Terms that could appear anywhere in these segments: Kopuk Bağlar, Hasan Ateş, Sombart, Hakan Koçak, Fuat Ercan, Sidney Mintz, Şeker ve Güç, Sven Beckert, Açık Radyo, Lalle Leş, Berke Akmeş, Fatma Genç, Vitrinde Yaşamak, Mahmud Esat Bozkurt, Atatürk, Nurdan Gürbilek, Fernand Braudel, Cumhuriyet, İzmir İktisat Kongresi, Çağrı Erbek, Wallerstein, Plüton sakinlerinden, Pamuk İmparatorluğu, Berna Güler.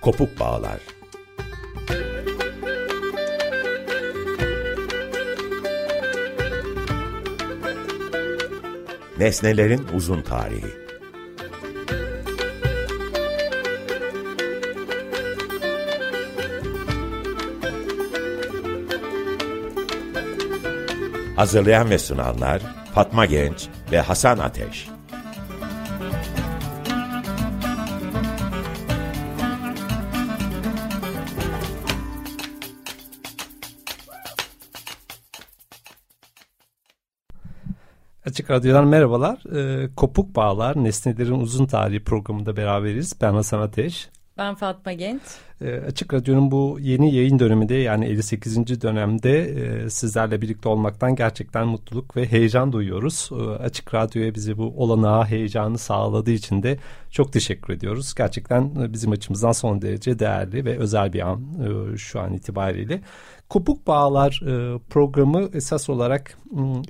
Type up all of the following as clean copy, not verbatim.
Kopuk Bağlar. Nesnelerin uzun tarihi. Hazırlayan ve sunanlar Fatma Genç ve Hasan Ateş. Açık Radyo'dan merhabalar. Kopuk Bağlar, Nesnelerin Uzun Tarihi programında beraberiz. Ben Hasan Ateş. Ben Fatma Genç. Açık Radyo'nun bu yeni yayın döneminde, yani 58. dönemde sizlerle birlikte olmaktan gerçekten mutluluk ve heyecan duyuyoruz. Açık Radyo'ya bize bu olanağı, heyecanı sağladığı için de çok teşekkür ediyoruz. Gerçekten bizim açımızdan son derece değerli ve özel bir an şu an itibariyle. Kopuk Bağlar programı esas olarak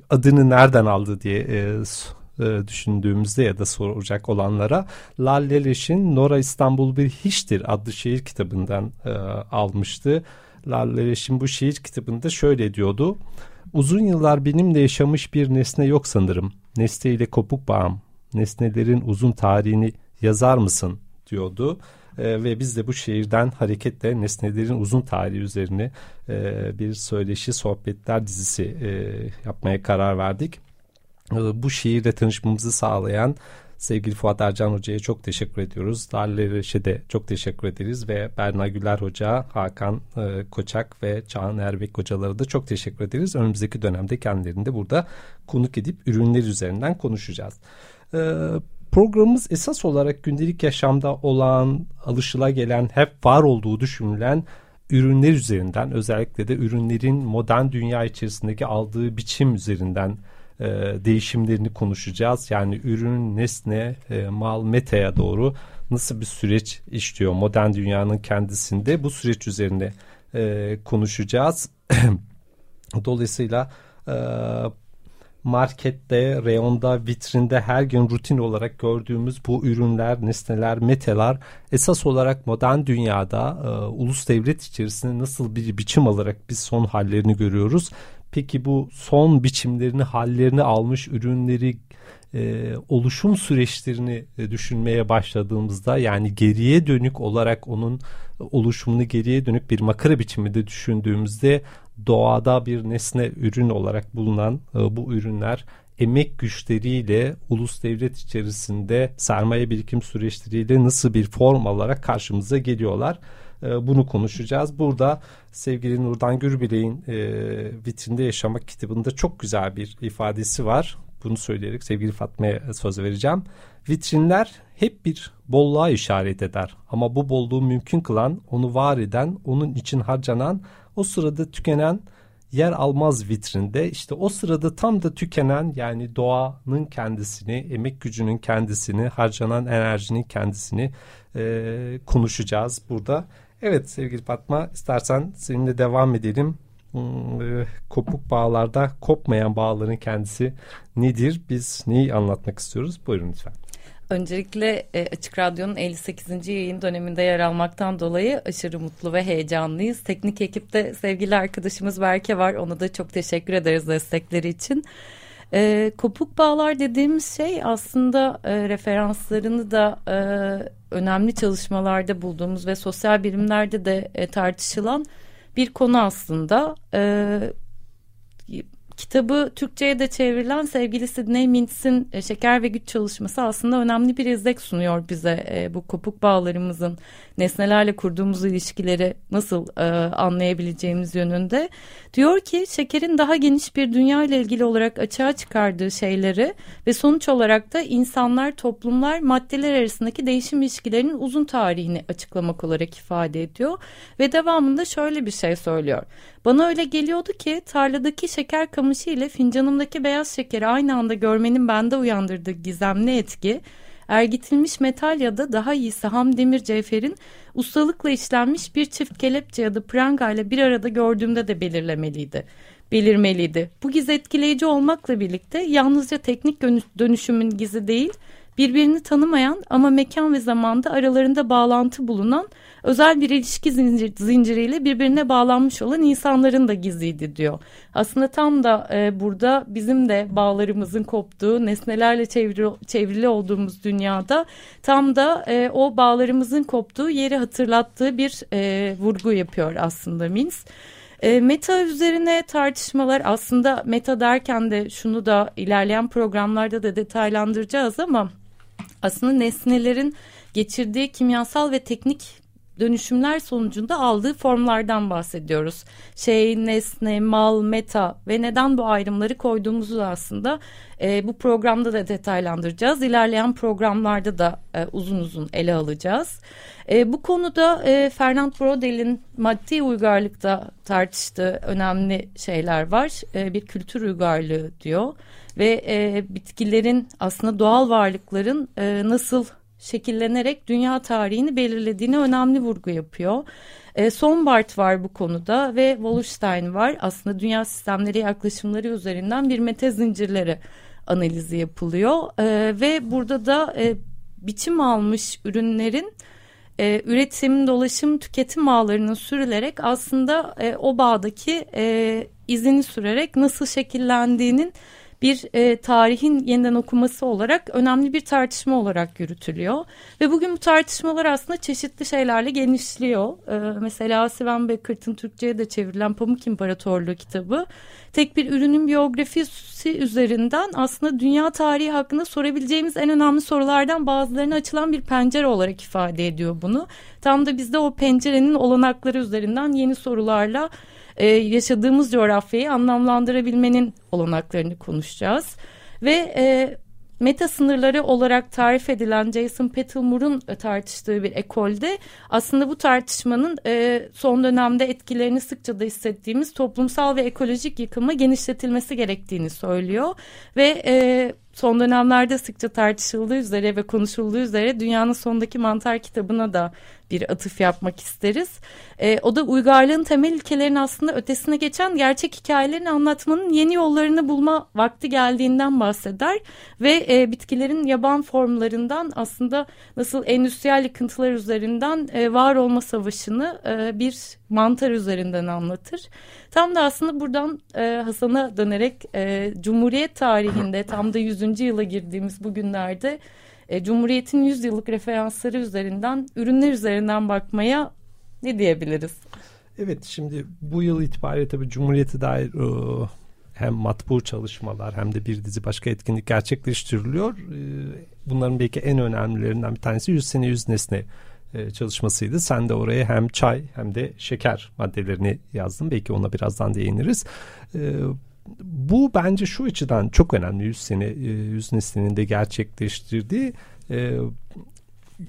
adını nereden aldı diye düşündüğümüzde ya da soracak olanlara, Lalle Leş'in Nora İstanbul Bir Hiçtir adlı şiir kitabından almıştı. Lalle Leş'in bu şiir kitabında şöyle diyordu: uzun yıllar benimle yaşamış bir nesne yok sanırım. Nesneyle kopuk bağım, nesnelerin uzun tarihini yazar mısın diyordu. Ve biz de bu şiirden hareketle nesnelerin uzun tarihi üzerine bir söyleşi, sohbetler dizisi yapmaya karar verdik. Bu şiirle tanışmamızı sağlayan sevgili Fuat Ercan Hoca'ya çok teşekkür ediyoruz. Darlı Reşe'ye de çok teşekkür ederiz ve Berna Güler Hoca, Hakan Koçak ve Çağrı Erbek Hocalara da çok teşekkür ederiz. Önümüzdeki dönemde kendilerini de burada konuk edip ürünler üzerinden konuşacağız. Programımız esas olarak gündelik yaşamda olan, alışılagelen, hep var olduğu düşünülen ürünler üzerinden, özellikle de ürünlerin modern dünya içerisindeki aldığı biçim üzerinden değişimlerini konuşacağız. Yani ürün, nesne, mal, metaya doğru nasıl bir süreç işliyor modern dünyanın kendisinde, bu süreç üzerine konuşacağız. Dolayısıyla markette, reyonda, vitrinde her gün rutin olarak gördüğümüz bu ürünler, nesneler, metalar esas olarak modern dünyada ulus devlet içerisinde nasıl bir biçim alarak biz son hallerini görüyoruz. Peki bu son biçimlerini, hallerini almış ürünleri, oluşum süreçlerini düşünmeye başladığımızda, yani geriye dönük olarak onun oluşumunu geriye dönük bir makara biçimi de düşündüğümüzde, doğada bir nesne ürün olarak bulunan bu ürünler emek güçleriyle, ulus devlet içerisinde sermaye birikim süreçleriyle nasıl bir form olarak karşımıza geliyorlar. Bunu konuşacağız. Burada sevgili Nurdan Gürbilek'in Vitrinde Yaşamak kitabında çok güzel bir ifadesi var. Bunu söyleyerek sevgili Fatma'ya söz vereceğim. Vitrinler hep bir bolluğa işaret eder. Ama bu bolluğu mümkün kılan, onu var eden, onun için harcanan, o sırada tükenen yer almaz vitrinde. İşte o sırada tam da tükenen, yani doğanın kendisini, emek gücünün kendisini, harcanan enerjinin kendisini konuşacağız burada. Evet sevgili Fatma, istersen seninle devam edelim. Kopuk bağlarda kopmayan bağların kendisi nedir? Biz neyi anlatmak istiyoruz? Buyurun lütfen. Öncelikle Açık Radyo'nun 58. yayın döneminde yer almaktan dolayı aşırı mutlu ve heyecanlıyız. Teknik ekipte sevgili arkadaşımız Berke var. Ona da çok teşekkür ederiz destekleri için. Kopuk bağlar dediğimiz şey aslında referanslarını da önemli çalışmalarda bulduğumuz ve sosyal bilimlerde de tartışılan bir konu aslında. Kitabı Türkçe'ye de çevrilen sevgili Sidney Mintz'in Şeker ve Güç çalışması aslında önemli bir izlek sunuyor bize. Bu kopuk bağlarımızın nesnelerle kurduğumuz ilişkileri nasıl anlayabileceğimiz yönünde. Diyor ki, şekerin daha geniş bir dünya ile ilgili olarak açığa çıkardığı şeyleri ve sonuç olarak da insanlar, toplumlar, maddeler arasındaki değişim ilişkilerinin uzun tarihini açıklamak olarak ifade ediyor. Ve devamında şöyle bir şey söylüyor. Bana öyle geliyordu ki tarladaki şeker kamışı ile fincanımdaki beyaz şekeri aynı anda görmenin bende uyandırdığı gizemli etki, ergitilmiş metal ya da daha iyisi ham demir cevherin ustalıkla işlenmiş bir çift kelepçe ya da pranga ile bir arada gördüğümde de belirmeliydi. Bu giz etkileyici olmakla birlikte yalnızca teknik dönüşümün gizi değil, birbirini tanımayan ama mekan ve zamanda aralarında bağlantı bulunan özel bir ilişki zinciriyle birbirine bağlanmış olan insanların da gizliydi diyor. Aslında tam da burada bizim de bağlarımızın koptuğu, nesnelerle çevrili olduğumuz dünyada tam da o bağlarımızın koptuğu yeri hatırlattığı bir vurgu yapıyor aslında Mintz. Meta üzerine tartışmalar, aslında meta derken de şunu da ilerleyen programlarda da detaylandıracağız ama aslında nesnelerin geçirdiği kimyasal ve teknik dönüşümler sonucunda aldığı formlardan bahsediyoruz. Şey, nesne, mal, meta ve neden bu ayrımları koyduğumuzu aslında bu programda da detaylandıracağız. İlerleyen programlarda da uzun uzun ele alacağız. Bu konuda Fernand Braudel'in maddi uygarlıkta tartıştığı önemli şeyler var. Bir kültür uygarlığı diyor ve bitkilerin, aslında doğal varlıkların nasıl şekillenerek dünya tarihini belirlediğine önemli vurgu yapıyor. Sombart var bu konuda ve Wallerstein var. Aslında dünya sistemleri yaklaşımları üzerinden bir meta zincirleri analizi yapılıyor. Ve burada da biçim almış ürünlerin üretim, dolaşım, tüketim ağlarının sürülerek aslında o bağdaki izini sürerek nasıl şekillendiğinin bir tarihin yeniden okuması olarak önemli bir tartışma olarak yürütülüyor. Ve bugün bu tartışmalar aslında çeşitli şeylerle genişliyor. Mesela Sven Beckert'in Türkçe'ye de çevrilen Pamuk İmparatorluğu kitabı tek bir ürünün biyografisi üzerinden aslında dünya tarihi hakkında sorabileceğimiz en önemli sorulardan bazılarına açılan bir pencere olarak ifade ediyor bunu. Tam da biz de o pencerenin olanakları üzerinden yeni sorularla yaşadığımız coğrafyayı anlamlandırabilmenin olanaklarını konuşacağız. Ve meta sınırları olarak tarif edilen Jason Pettelmore'un tartıştığı bir ekolde aslında bu tartışmanın son dönemde etkilerini sıkça da hissettiğimiz toplumsal ve ekolojik yıkıma genişletilmesi gerektiğini söylüyor. Ve son dönemlerde sıkça tartışıldığı üzere ve konuşulduğu üzere Dünyanın Sondaki Mantar kitabına da bir atıf yapmak isteriz. O da uygarlığın temel ilkelerin aslında ötesine geçen gerçek hikayelerini anlatmanın yeni yollarını bulma vakti geldiğinden bahseder. Ve bitkilerin yaban formlarından aslında nasıl endüstriyel yıkıntılar üzerinden var olma savaşını bir mantar üzerinden anlatır. Tam da aslında buradan Hasan'a dönerek Cumhuriyet tarihinde tam da 100. yıla girdiğimiz bugünlerde Cumhuriyet'in 100 yıllık referansları üzerinden, ürünler üzerinden bakmaya ne diyebiliriz? Evet, şimdi bu yıl itibariyle tabii Cumhuriyet'e dair hem matbu çalışmalar hem de bir dizi başka etkinlik gerçekleştiriliyor. Bunların belki en önemlilerinden bir tanesi 100 sene 100 nesne çalışmasıydı. Sen de oraya hem çay hem de şeker maddelerini yazdın. Belki ona birazdan değiniriz. Bu bence şu açıdan çok önemli. 100 sene 100 nesnenin de gerçekleştirdiği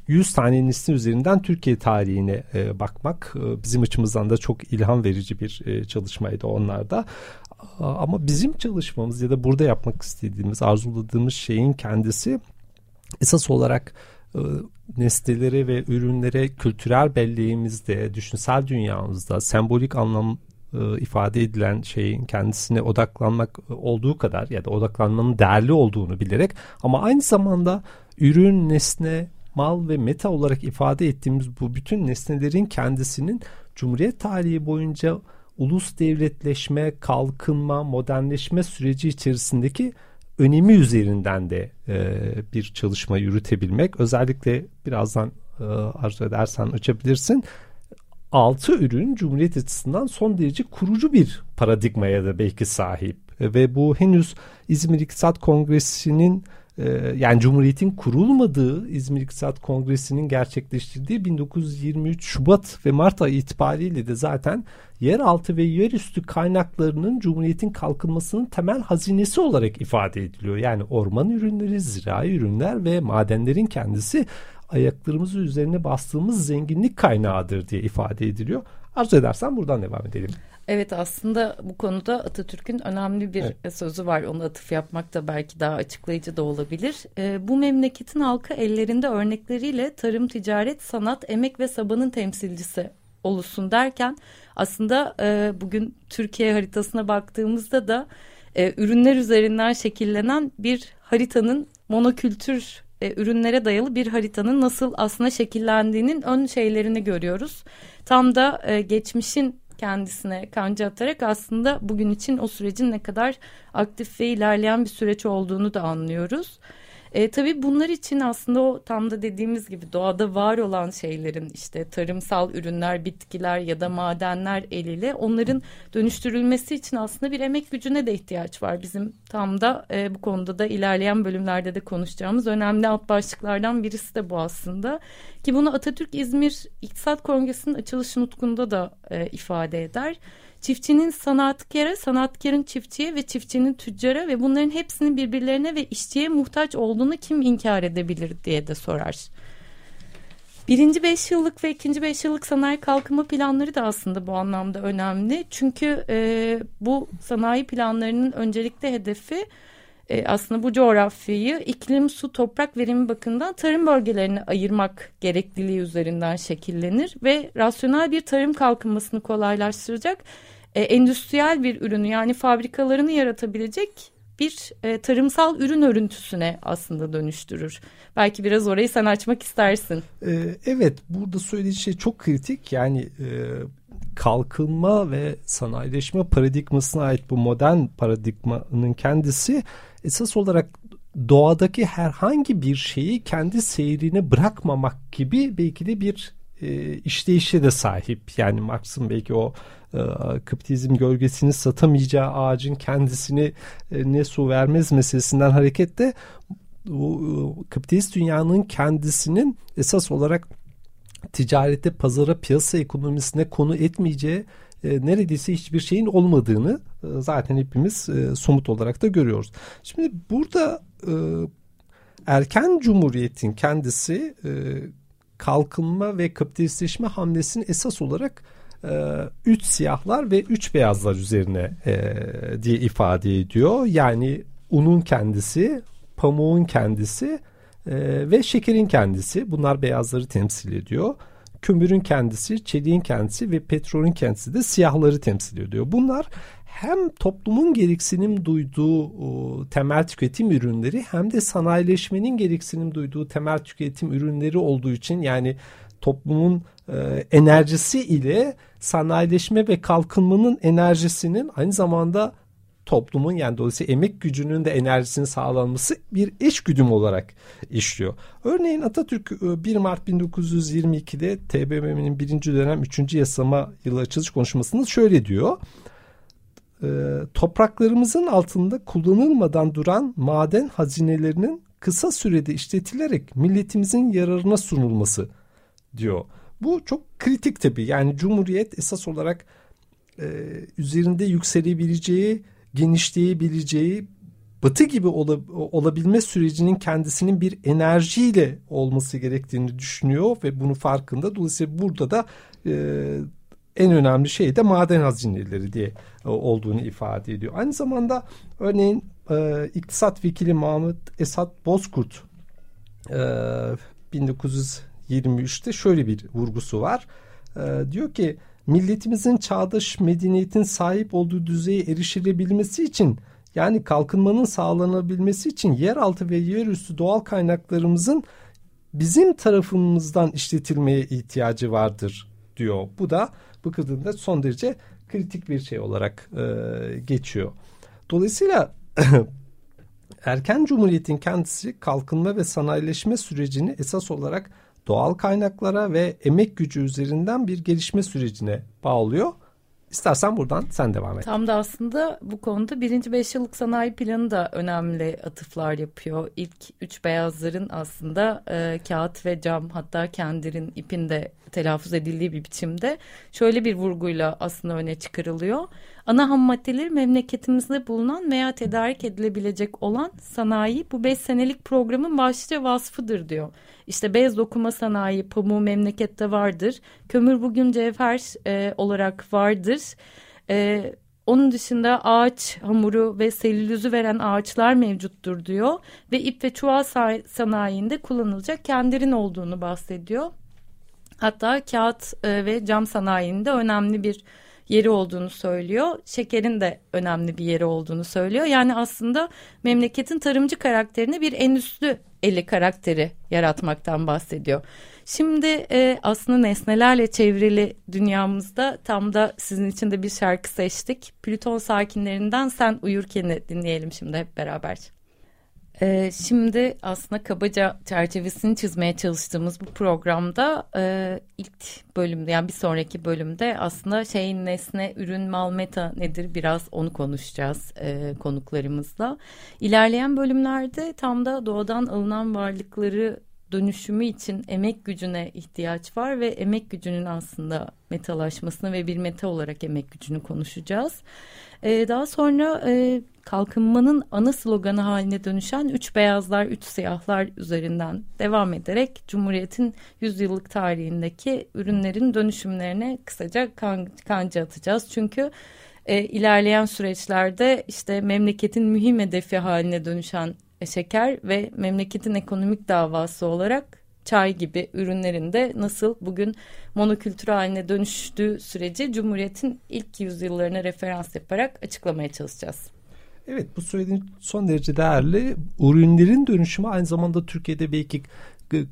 100 tane nesne üzerinden Türkiye tarihine bakmak bizim açımızdan da çok ilham verici bir çalışmaydı onlarda. Ama bizim çalışmamız ya da burada yapmak istediğimiz, arzuladığımız şeyin kendisi esas olarak nesnelere ve ürünlere kültürel belleğimizde, düşünsel dünyamızda sembolik anlam ifade edilen şeyin kendisine odaklanmak olduğu kadar ya da odaklanmanın değerli olduğunu bilerek, ama aynı zamanda ürün, nesne, mal ve meta olarak ifade ettiğimiz bu bütün nesnelerin kendisinin Cumhuriyet tarihi boyunca ulus devletleşme, kalkınma, modernleşme süreci içerisindeki önemi üzerinden de bir çalışma yürütebilmek. Özellikle birazdan arzu edersen açabilirsin. 6 ürün Cumhuriyet açısından son derece kurucu bir paradigmaya da belki sahip. Ve bu henüz İzmir İktisat Kongresi'nin yani Cumhuriyet'in kurulmadığı İzmir İktisat Kongresi'nin gerçekleştirdiği 1923 Şubat ve Mart ayı itibariyle de zaten yeraltı ve yerüstü kaynaklarının Cumhuriyet'in kalkınmasının temel hazinesi olarak ifade ediliyor. Yani orman ürünleri, zirai ürünler ve madenlerin kendisi ayaklarımızı üzerine bastığımız zenginlik kaynağıdır diye ifade ediliyor. Arzu edersen buradan devam edelim. Evet, aslında bu konuda Atatürk'ün önemli bir sözü var. Ona atıf yapmak da belki daha açıklayıcı da olabilir. Bu memleketin halkı ellerinde örnekleriyle tarım, ticaret, sanat, emek ve sabanın temsilcisi olsun derken aslında bugün Türkiye haritasına baktığımızda da ürünler üzerinden şekillenen bir haritanın monokültür ürünlere dayalı bir haritanın nasıl aslında şekillendiğinin ön şeylerini görüyoruz. Tam da geçmişin kendisine kanca atarak aslında bugün için o sürecin ne kadar aktif ve ilerleyen bir süreç olduğunu da anlıyoruz. Tabii bunlar için aslında o tam da dediğimiz gibi doğada var olan şeylerin işte tarımsal ürünler, bitkiler ya da madenler eliyle onların dönüştürülmesi için aslında bir emek gücüne de ihtiyaç var. Bizim tam da bu konuda da ilerleyen bölümlerde de konuşacağımız önemli alt başlıklardan birisi de bu aslında. Ki bunu Atatürk İzmir İktisat Kongresi'nin açılış nutkunda da ifade eder. Çiftçinin sanatkara, sanatkarın çiftçiye ve çiftçinin tüccara ve bunların hepsinin birbirlerine ve işçiye muhtaç olduğunu kim inkar edebilir diye de sorar. 1. 5 yıllık ve 2. 5 yıllık sanayi kalkınma planları da aslında bu anlamda önemli. Çünkü bu sanayi planlarının öncelikli hedefi aslında bu coğrafyayı iklim, su, toprak verimi bakımından tarım bölgelerine ayırmak gerekliliği üzerinden şekillenir ve rasyonel bir tarım kalkınmasını kolaylaştıracak endüstriyel bir ürünü yani fabrikalarını yaratabilecek bir tarımsal ürün örüntüsüne aslında dönüştürür. Belki biraz orayı sen açmak istersin. Evet, burada söylediği şey çok kritik yani kalkınma ve sanayileşme paradigmasına ait bu modern paradigmanın kendisi esas olarak doğadaki herhangi bir şeyi kendi seyrine bırakmamak gibi belki de bir işleyişe de sahip. Yani Marx'ın belki o kapitalizm gölgesini satamayacağı ağacın kendisini ne su vermez meselesinden hareketle bu kapitalist dünyanın kendisinin esas olarak ticarete, pazara, piyasa ekonomisine konu etmeyeceği neredeyse hiçbir şeyin olmadığını zaten hepimiz somut olarak da görüyoruz. Şimdi burada erken cumhuriyetin kendisi kalkınma ve kapitalistleşme hamlesini esas olarak 3 siyahlar ve 3 beyazlar üzerine diye ifade ediyor. Yani unun kendisi, pamuğun kendisi ve şekerin kendisi, bunlar beyazları temsil ediyor. Kömürün kendisi, çeliğin kendisi ve petrolün kendisi de siyahları temsil ediyor. Bunlar hem toplumun gereksinim duyduğu temel tüketim ürünleri hem de sanayileşmenin gereksinim duyduğu temel tüketim ürünleri olduğu için yani toplumun enerjisi ile sanayileşme ve kalkınmanın enerjisinin aynı zamanda toplumun yani dolayısıyla emek gücünün de enerjisinin sağlanması bir eş güdüm olarak işliyor. Örneğin Atatürk 1 Mart 1922'de TBMM'nin 1. dönem 3. yasama yılı açılış konuşmasında şöyle diyor. Topraklarımızın altında kullanılmadan duran maden hazinelerinin kısa sürede işletilerek milletimizin yararına sunulması diyor. Bu çok kritik tabii. Yani Cumhuriyet esas olarak üzerinde yükselebileceği, genişleyebileceği, batı gibi olabilme sürecinin kendisinin bir enerjiyle olması gerektiğini düşünüyor ve bunu farkında. Dolayısıyla burada da en önemli şey de maden hazineleri diye olduğunu ifade ediyor. Aynı zamanda örneğin iktisat vekili Mahmud Esat Bozkurt 1923'te şöyle bir vurgusu var. Diyor ki milletimizin çağdaş medeniyetin sahip olduğu düzeye erişilebilmesi için yani kalkınmanın sağlanabilmesi için yeraltı ve yerüstü doğal kaynaklarımızın bizim tarafımızdan işletilmeye ihtiyacı vardır diyor. Bu da bakıldığında son derece kritik bir şey olarak geçiyor. Dolayısıyla erken cumhuriyetin kendisi kalkınma ve sanayileşme sürecini esas olarak doğal kaynaklara ve emek gücü üzerinden bir gelişme sürecine bağlıyor. İstersen buradan sen devam et. Tam da aslında bu konuda 1. 5 yıllık sanayi planı da önemli atıflar yapıyor. İlk 3 beyazların aslında kağıt ve cam hatta kendirin ipin de telaffuz edildiği bir biçimde şöyle bir vurguyla aslında öne çıkarılıyor. Ana ham maddeleri memleketimizde bulunan veya tedarik edilebilecek olan sanayi bu 5 senelik programın başlıca vasfıdır diyor. İşte bez dokuma sanayi pamuğu memlekette vardır. Kömür bugün cevher olarak vardır. Onun dışında ağaç hamuru ve selülüzü veren ağaçlar mevcuttur diyor. Ve ip ve çuval sanayinde kullanılacak kendirin olduğunu bahsediyor. Hatta kağıt ve cam sanayinde önemli bir yeri olduğunu söylüyor. Şekerin de önemli bir yeri olduğunu söylüyor. Yani aslında memleketin tarımcı karakterine bir endüstri 50 karakteri yaratmaktan bahsediyor. Şimdi aslında nesnelerle çevrili dünyamızda tam da sizin için de bir şarkı seçtik. Plüton sakinlerinden Sen Uyurken'i dinleyelim şimdi hep beraber. Şimdi aslında kabaca çerçevesini çizmeye çalıştığımız bu programda ilk bölümde, yani bir sonraki bölümde aslında şeyin nesne, ürün, mal, meta nedir biraz onu konuşacağız konuklarımızla. İlerleyen bölümlerde tam da doğadan alınan varlıkları dönüşümü için emek gücüne ihtiyaç var ve emek gücünün aslında metalaşmasını ve bir meta olarak emek gücünü konuşacağız. Daha sonra kalkınmanın ana sloganı haline dönüşen 3 beyazlar, 3 siyahlar üzerinden devam ederek Cumhuriyet'in 100 yıllık tarihindeki ürünlerin dönüşümlerine kısaca kanca atacağız. Çünkü ilerleyen süreçlerde işte memleketin mühim hedefi haline dönüşen şeker ve memleketin ekonomik davası olarak çay gibi ürünlerin de nasıl bugün monokültür haline dönüştüğü süreci Cumhuriyet'in ilk yüzyıllarına referans yaparak açıklamaya çalışacağız. Evet, bu söylediğin son derece değerli. Ürünlerin dönüşümü aynı zamanda Türkiye'de belki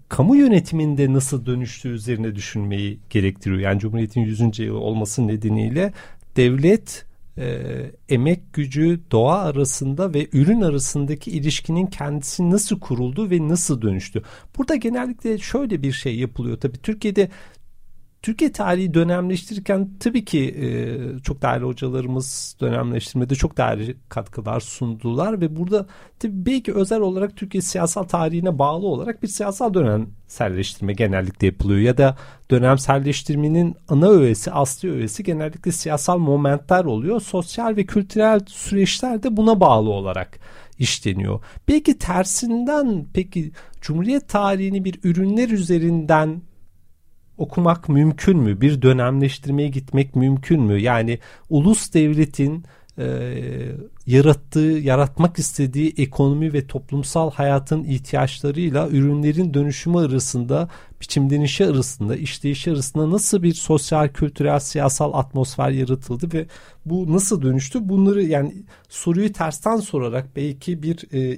kamu yönetiminde nasıl dönüştüğü üzerine düşünmeyi gerektiriyor. Yani Cumhuriyet'in 100. yılı olması nedeniyle devlet, emek gücü, doğa arasında ve ürün arasındaki ilişkinin kendisi nasıl kuruldu ve nasıl dönüştü? Burada genellikle şöyle bir şey yapılıyor. Tabii Türkiye tarihi dönemleştirirken tabii ki çok değerli hocalarımız dönemleştirmede çok değerli katkılar sundular ve burada tabii belki özel olarak Türkiye siyasal tarihine bağlı olarak bir siyasal dönemselleştirme genellikle yapılıyor ya da dönemselleştirmenin ana öğesi, asli öğesi genellikle siyasal momentler oluyor. Sosyal ve kültürel süreçler de buna bağlı olarak işleniyor. Belki tersinden peki Cumhuriyet tarihini bir ürünler üzerinden okumak mümkün mü? Bir dönemleştirmeye gitmek mümkün mü? Yani ulus devletin yaratmak istediği ekonomi ve toplumsal hayatın ihtiyaçlarıyla ürünlerin dönüşümü arasında, biçimlenişi arasında, işleyişi arasında nasıl bir sosyal, kültürel, siyasal atmosfer yaratıldı ve bu nasıl dönüştü? Bunları, yani soruyu tersten sorarak belki bir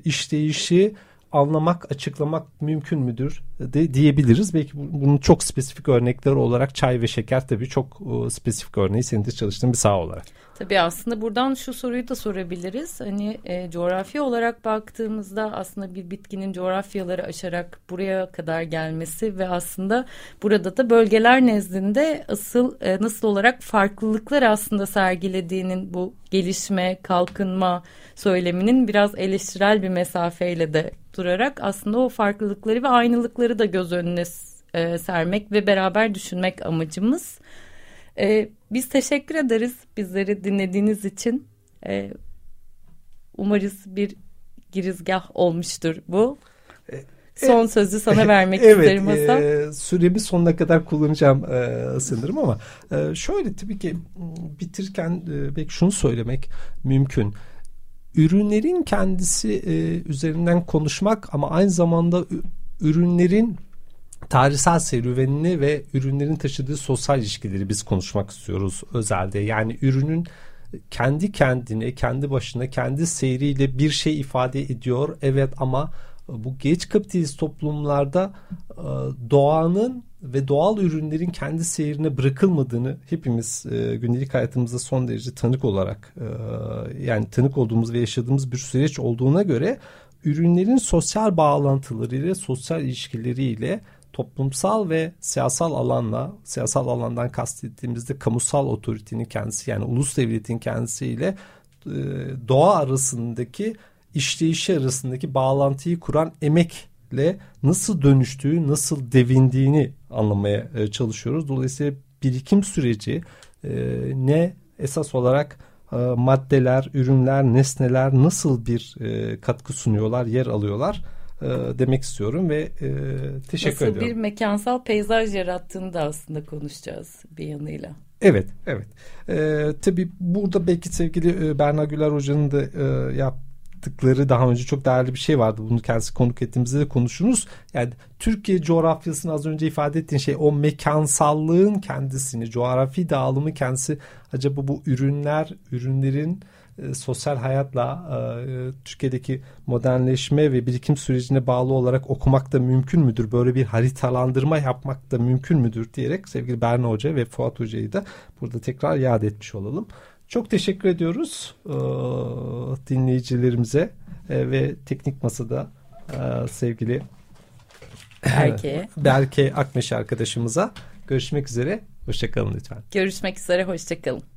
işleyişi anlamak, açıklamak mümkün müdür de diyebiliriz. Belki bunun çok spesifik örnekleri olarak çay ve şeker tabii çok spesifik örneği, senin de çalıştığın bir saha olarak. Tabii aslında buradan şu soruyu da sorabiliriz. Hani coğrafya olarak baktığımızda aslında bir bitkinin coğrafyaları aşarak buraya kadar gelmesi ve aslında burada da bölgeler nezdinde asıl nasıl olarak farklılıklar aslında sergilediğinin, bu gelişme, kalkınma söyleminin biraz eleştirel bir mesafeyle de durarak aslında o farklılıkları ve aynılıkları da göz önüne sermek ve beraber düşünmek amacımız. Biz teşekkür ederiz bizleri dinlediğiniz için. Umarız bir girizgah olmuştur bu. Son sözü sana vermek isterim Hasan. Süremi sonuna kadar kullanacağım sanırım ama şöyle tabii ki bitirirken belki şunu söylemek mümkün. Ürünlerin kendisi üzerinden konuşmak ama aynı zamanda ürünlerin tarihsel serüvenini ve ürünlerin taşıdığı sosyal ilişkileri biz konuşmak istiyoruz özelde. Yani ürünün kendi kendine, kendi başına, kendi seyriyle bir şey ifade ediyor. Evet, ama bu geç kapitalist toplumlarda doğanın ve doğal ürünlerin kendi seyrine bırakılmadığını hepimiz gündelik hayatımızda son derece tanık olarak, yani tanık olduğumuz ve yaşadığımız bir süreç olduğuna göre ürünlerin sosyal bağlantılarıyla, sosyal ilişkileriyle toplumsal ve siyasal alanla, siyasal alandan kastettiğimizde kamusal otoritenin kendisi, yani ulus devletin kendisiyle doğa arasındaki işleyişi arasındaki bağlantıyı kuran emekle nasıl dönüştüğü, nasıl devindiğini anlamaya çalışıyoruz. Dolayısıyla birikim süreci ne esas olarak maddeler, ürünler, nesneler nasıl bir katkı sunuyorlar, yer alıyorlar demek istiyorum ve teşekkür ediyorum. Nasıl bir mekansal peyzaj yarattığını da aslında konuşacağız bir yanıyla. Evet, evet. Tabii burada belki sevgili Berna Güler Hoca'nın da yaptıkları daha önce çok değerli bir şey vardı. Bunu kendisi konuk ettiğimizde de konuşuruz. Yani Türkiye coğrafyasını az önce ifade ettiğin şey, o mekansallığın kendisini, coğrafi dağılımı kendisi acaba bu ürünlerin sosyal hayatla Türkiye'deki modernleşme ve birikim sürecine bağlı olarak okumak da mümkün müdür? Böyle bir haritalandırma yapmak da mümkün müdür diyerek sevgili Berna Hoca ve Fuat Hoca'yı da burada tekrar yad etmiş olalım. Çok teşekkür ediyoruz dinleyicilerimize ve teknik masada sevgili Berke Akmeş arkadaşımıza. Görüşmek üzere, hoşçakalın lütfen. Görüşmek üzere, hoşçakalın.